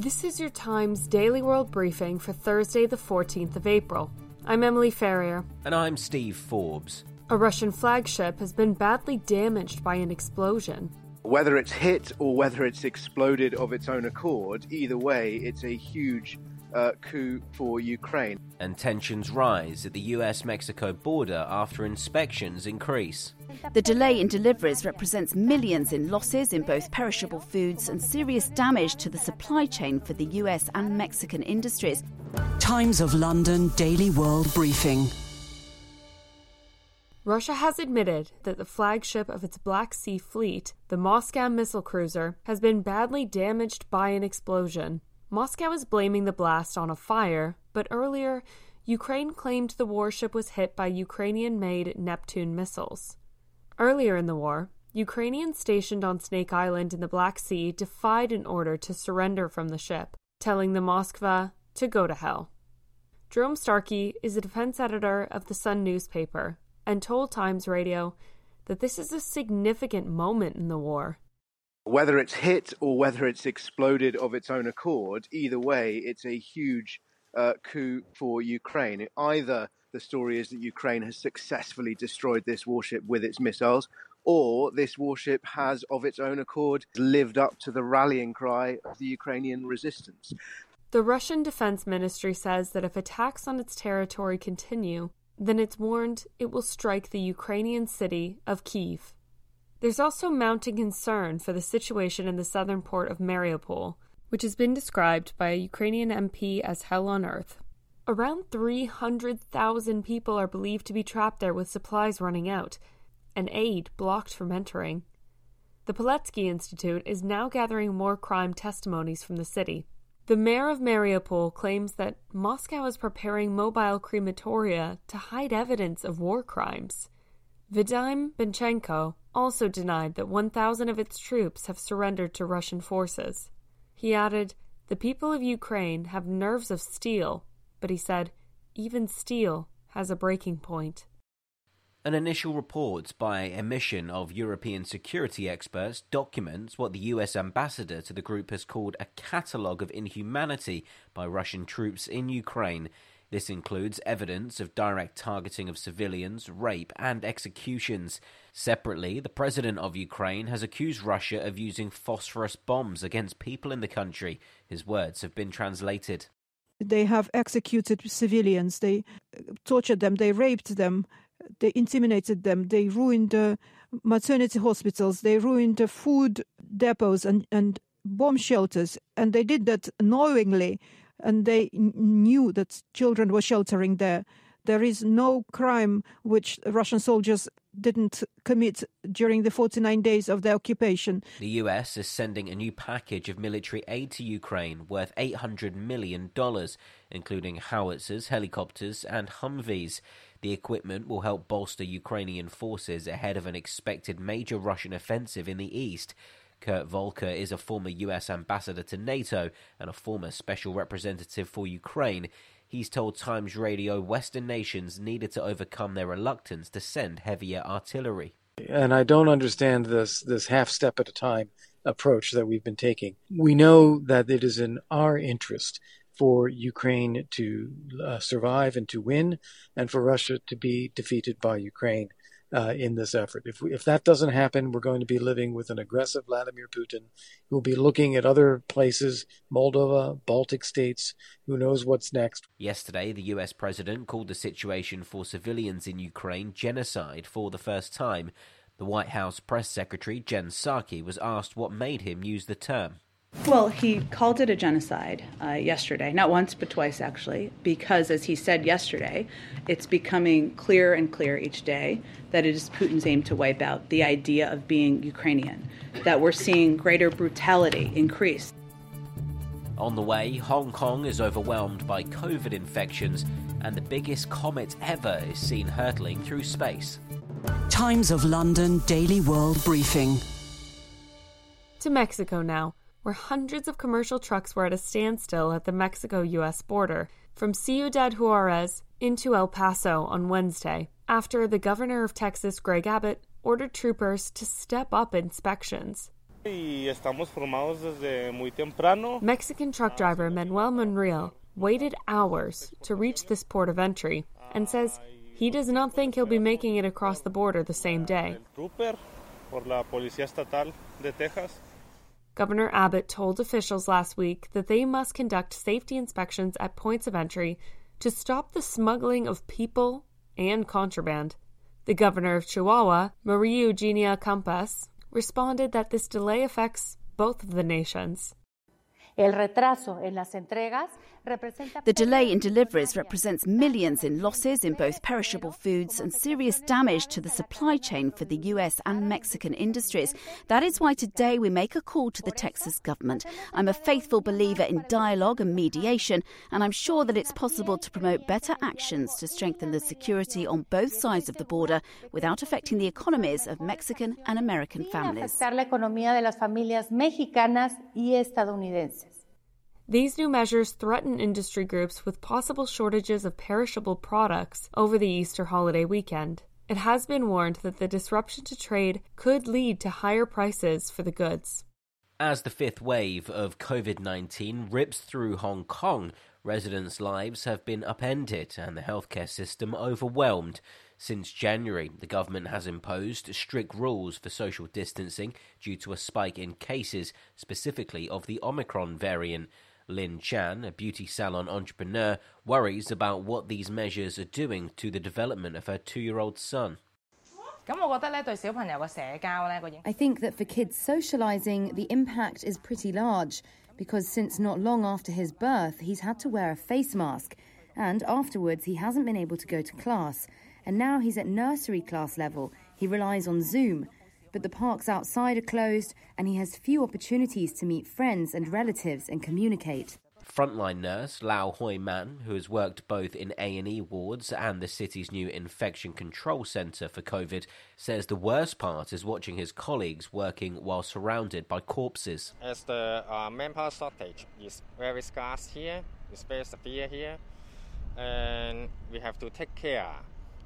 This is your Times Daily World Briefing for Thursday, the 14th of April. I'm Emily Ferrier. And I'm Steve Forbes. A Russian flagship has been badly damaged by an explosion. Whether it's hit or whether it's exploded of its own accord, either way, it's a huge coup for Ukraine. And tensions rise at the US-Mexico border after inspections increase. The delay in deliveries represents millions in losses in both perishable foods and serious damage to the supply chain for the US and Mexican industries. Times of London Daily World Briefing. Russia has admitted that the flagship of its Black Sea Fleet, the Moscow missile cruiser, has been badly damaged by an explosion. Moscow is blaming the blast on a fire, but earlier, Ukraine claimed the warship was hit by Ukrainian-made Neptune missiles. Earlier in the war, Ukrainians stationed on Snake Island in the Black Sea defied an order to surrender from the ship, telling the Moskva to go to hell. Jerome Starkey is a defense editor of the Sun newspaper and told Times Radio that this is a significant moment in the war. Whether it's hit or whether it's exploded of its own accord, either way, it's a huge coup for Ukraine. Either the story is that Ukraine has successfully destroyed this warship with its missiles, or this warship has, of its own accord, lived up to the rallying cry of the Ukrainian resistance. The Russian Defense Ministry says that if attacks on its territory continue, then it's warned it will strike the Ukrainian city of Kyiv. There's also mounting concern for the situation in the southern port of Mariupol, which has been described by a Ukrainian MP as hell on earth. Around 300,000 people are believed to be trapped there with supplies running out, and aid blocked from entering. The Paletsky Institute is now gathering more crime testimonies from the city. The mayor of Mariupol claims that Moscow is preparing mobile crematoria to hide evidence of war crimes. Vidaim Benchenko also denied that 1,000 of its troops have surrendered to Russian forces. He added, "The people of Ukraine have nerves of steel," but he said, "even steel has a breaking point." An initial report by a mission of European security experts documents what the US ambassador to the group has called a catalogue of inhumanity by Russian troops in Ukraine. This includes evidence of direct targeting of civilians, rape, and executions. Separately, the president of Ukraine has accused Russia of using phosphorus bombs against people in the country. His words have been translated. They have executed civilians, they tortured them, they raped them, they intimidated them, they ruined maternity hospitals, they ruined food depots and bomb shelters, and they did that knowingly, and they knew that children were sheltering there. There is no crime which Russian soldiers didn't commit during the 49 days of their occupation. The US is sending a new package of military aid to Ukraine worth $800 million, including howitzers, helicopters and Humvees. The equipment will help bolster Ukrainian forces ahead of an expected major Russian offensive in the east. Kurt Volker is a former US ambassador to NATO and a former special representative for Ukraine. He's told Times Radio Western nations needed to overcome their reluctance to send heavier artillery. And I don't understand this half-step-at-a-time approach that we've been taking. We know that it is in our interest for Ukraine to survive and to win, and for Russia to be defeated by Ukraine in this effort. If that doesn't happen, we're going to be living with an aggressive Vladimir Putin, who will be looking at other places, Moldova, Baltic states, who knows what's next. Yesterday, the US president called the situation for civilians in Ukraine genocide for the first time. The White House press secretary, Jen Psaki, was asked what made him use the term. Well, he called it a genocide yesterday, not once but twice actually, because as he said yesterday, it's becoming clearer and clearer each day that it is Putin's aim to wipe out the idea of being Ukrainian, that we're seeing greater brutality increase. On the way, Hong Kong is overwhelmed by COVID infections and the biggest comet ever is seen hurtling through space. Times of London Daily World Briefing. To Mexico now, where hundreds of commercial trucks were at a standstill at the Mexico-U.S. border from Ciudad Juarez into El Paso on Wednesday, after the governor of Texas, Greg Abbott, ordered troopers to step up inspections. Mexican truck driver Manuel Monreal waited hours to reach this port of entry and says he does not think he'll be making it across the border the same day. Governor Abbott told officials last week that they must conduct safety inspections at points of entry to stop the smuggling of people and contraband. The governor of Chihuahua, Maria Eugenia Campos, responded that this delay affects both of the nations. The delay in deliveries represents millions in losses in both perishable foods and serious damage to the supply chain for the U.S. and Mexican industries. That is why today we make a call to the Texas government. I'm a faithful believer in dialogue and mediation, and I'm sure that it's possible to promote better actions to strengthen the security on both sides of the border without affecting the economies of Mexican and American families. These new measures threaten industry groups with possible shortages of perishable products over the Easter holiday weekend. It has been warned that the disruption to trade could lead to higher prices for the goods. As the fifth wave of COVID-19 rips through Hong Kong, residents' lives have been upended and the healthcare system overwhelmed. Since January, the government has imposed strict rules for social distancing due to a spike in cases, specifically of the Omicron variant. Lin Chan, a beauty salon entrepreneur, worries about what these measures are doing to the development of her two-year-old son. I think that for kids socialising, the impact is pretty large, because since not long after his birth, he's had to wear a face mask, and afterwards he hasn't been able to go to class. And now he's at nursery class level. He relies on Zoom. But the parks outside are closed and he has few opportunities to meet friends and relatives and communicate. Frontline nurse Lau Hoi Man, who has worked both in A&E wards and the city's new infection control centre for COVID, says the worst part is watching his colleagues working while surrounded by corpses. As the manpower shortage is very scarce here, it's very severe here, and we have to take care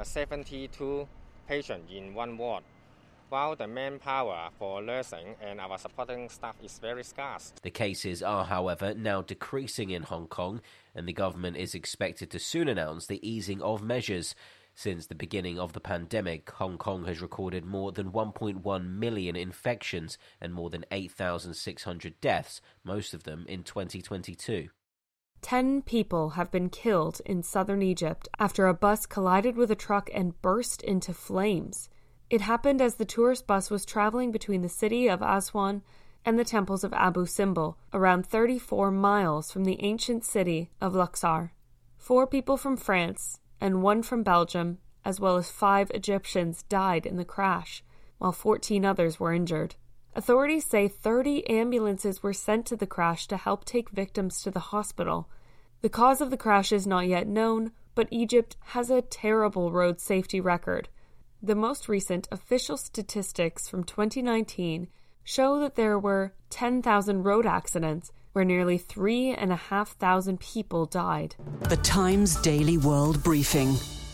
72 patients in one ward, while the manpower for nursing and our supporting staff is very scarce. The cases are, however, now decreasing in Hong Kong, and the government is expected to soon announce the easing of measures. Since the beginning of the pandemic, Hong Kong has recorded more than 1.1 million infections and more than 8,600 deaths, most of them in 2022. 10 people have been killed in southern Egypt after a bus collided with a truck and burst into flames. It happened as the tourist bus was traveling between the city of Aswan and the temples of Abu Simbel, around 34 miles from the ancient city of Luxor. 4 people from France and 1 from Belgium, as well as 5 Egyptians, died in the crash, while 14 others were injured. Authorities say 30 ambulances were sent to the crash to help take victims to the hospital. The cause of the crash is not yet known, but Egypt has a terrible road safety record. The most recent official statistics from 2019 show that there were 10,000 road accidents, where nearly 3,500 people died. The Times Daily World Briefing.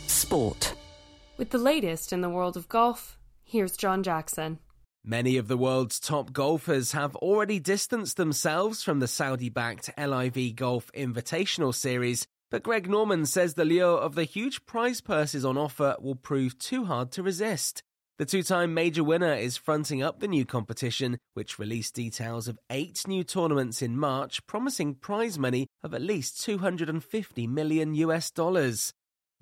Sport. With the latest in the world of golf, here's John Jackson. Many of the world's top golfers have already distanced themselves from the Saudi-backed LIV Golf Invitational Series, but Greg Norman says the lure of the huge prize purses on offer will prove too hard to resist. The two-time major winner is fronting up the new competition, which released details of 8 new tournaments in March, promising prize money of at least $250 million.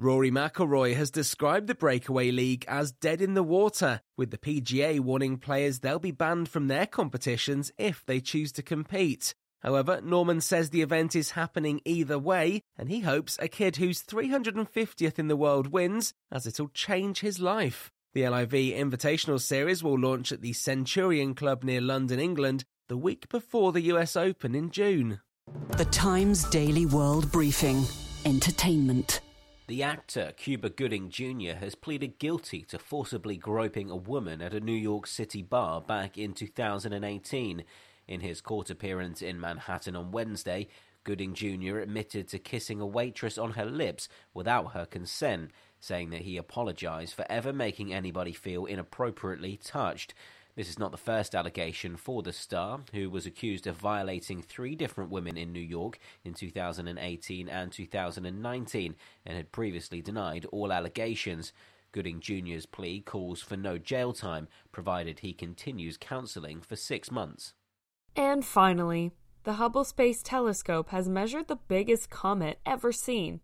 Rory McIlroy has described the breakaway league as dead in the water, with the PGA warning players they'll be banned from their competitions if they choose to compete. However, Norman says the event is happening either way, and he hopes a kid who's 350th in the world wins, as it'll change his life. The LIV Invitational Series will launch at the Centurion Club near London, England, the week before the US Open in June. The Times Daily World Briefing. Entertainment. The actor Cuba Gooding Jr. has pleaded guilty to forcibly groping a woman at a New York City bar back in 2018. In his court appearance in Manhattan on Wednesday, Gooding Jr. admitted to kissing a waitress on her lips without her consent, saying that he apologised for ever making anybody feel inappropriately touched. This is not the first allegation for the star, who was accused of violating 3 different women in New York in 2018 and 2019 and had previously denied all allegations. Gooding Jr.'s plea calls for no jail time, provided he continues counselling for 6 months. And finally, the Hubble Space Telescope has measured the biggest comet ever seen.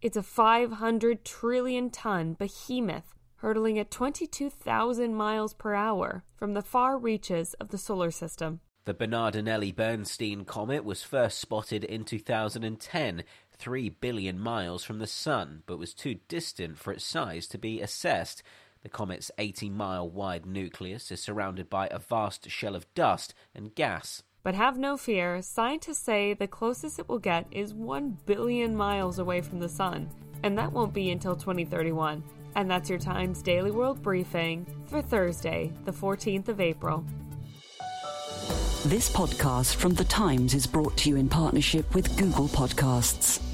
It's a 500 trillion ton behemoth hurtling at 22,000 miles per hour from the far reaches of the solar system. The Bernardinelli-Bernstein comet was first spotted in 2010, 3 billion miles from the sun, but was too distant for its size to be assessed. The comet's 80-mile-wide nucleus is surrounded by a vast shell of dust and gas. But have no fear, scientists say the closest it will get is 1 billion miles away from the sun, and that won't be until 2031. And that's your Times Daily World Briefing for Thursday, the 14th of April. This podcast from The Times is brought to you in partnership with Google Podcasts.